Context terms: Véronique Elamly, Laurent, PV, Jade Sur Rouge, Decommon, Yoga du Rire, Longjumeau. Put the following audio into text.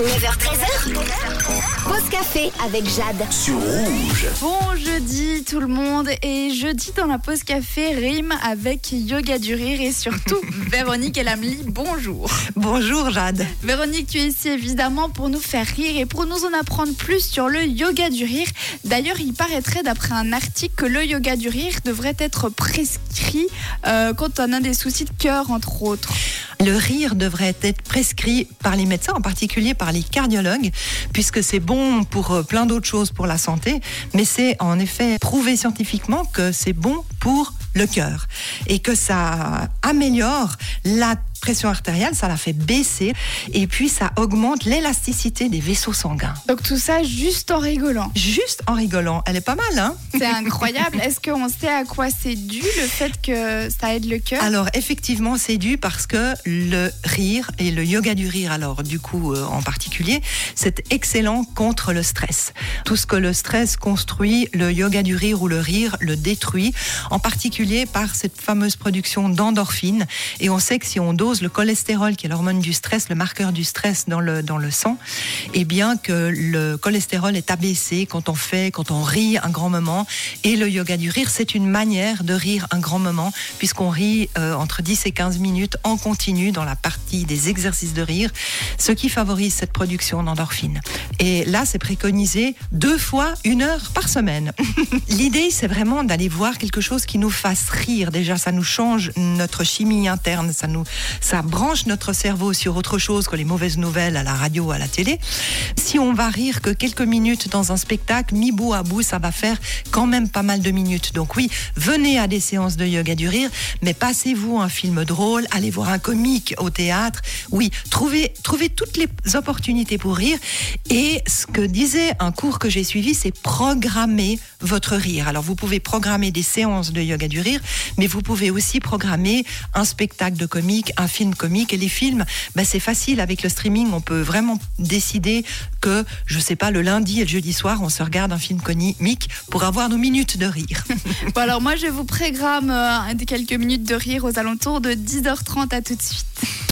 9h-13h, Pause Café avec Jade sur Rouge. Bon jeudi tout le monde, et jeudi dans la Pause Café rime avec Yoga du Rire et surtout Véronique Elamly, bonjour. Bonjour Jade. Véronique, tu es ici évidemment pour nous faire rire et pour nous en apprendre plus sur le yoga du rire. D'ailleurs, il paraîtrait d'après un article que le yoga du rire devrait être prescrit quand on a des soucis de cœur entre autres. Le rire devrait être prescrit par les médecins, en particulier par les cardiologues, puisque c'est bon pour plein d'autres choses, pour la santé, mais c'est en effet prouvé scientifiquement que c'est bon pour le cœur et que ça améliore la pression artérielle, ça la fait baisser et puis ça augmente l'élasticité des vaisseaux sanguins. Donc tout ça juste en rigolant. Juste en rigolant, elle est pas mal hein. C'est incroyable. Est-ce qu'on sait à quoi c'est dû le fait que ça aide le cœur? Alors effectivement c'est dû parce que le rire et le yoga du rire alors du coup en particulier, c'est excellent contre le stress. Tout ce que le stress construit, le yoga du rire ou le rire le détruit, en particulier par cette fameuse production d'endorphines. Et on sait que si on dose le cholestérol, qui est l'hormone du stress, le marqueur du stress dans le sang, et bien que le cholestérol est abaissé quand on rit un grand moment. Et le yoga du rire, c'est une manière de rire un grand moment, puisqu'on rit entre 10 et 15 minutes en continu dans la partie des exercices de rire, ce qui favorise cette production d'endorphines. Et là, c'est préconisé 2 fois 1 heure par semaine. L'idée, c'est vraiment d'aller voir quelque chose qui nous fasse rire. Déjà, ça nous change notre chimie interne, ça branche notre cerveau sur autre chose que les mauvaises nouvelles à la radio, à la télé. Si on va rire que quelques minutes dans un spectacle, mi bout à bout, ça va faire quand même pas mal de minutes. Donc oui, venez à des séances de yoga du rire, mais passez-vous un film drôle, allez voir un comique au théâtre. Oui, trouvez toutes les opportunités pour rire. Et ce que disait un cours que j'ai suivi, c'est programmer votre rire. Alors vous pouvez programmer des séances de yoga du rire, mais vous pouvez aussi programmer un spectacle de comique, un film comique. Et les films, c'est facile avec le streaming, on peut vraiment décider que, je sais pas, le lundi et le jeudi soir, on se regarde un film comique pour avoir nos minutes de rire. Bon alors moi je vous programme quelques minutes de rire aux alentours de 10h30, à tout de suite.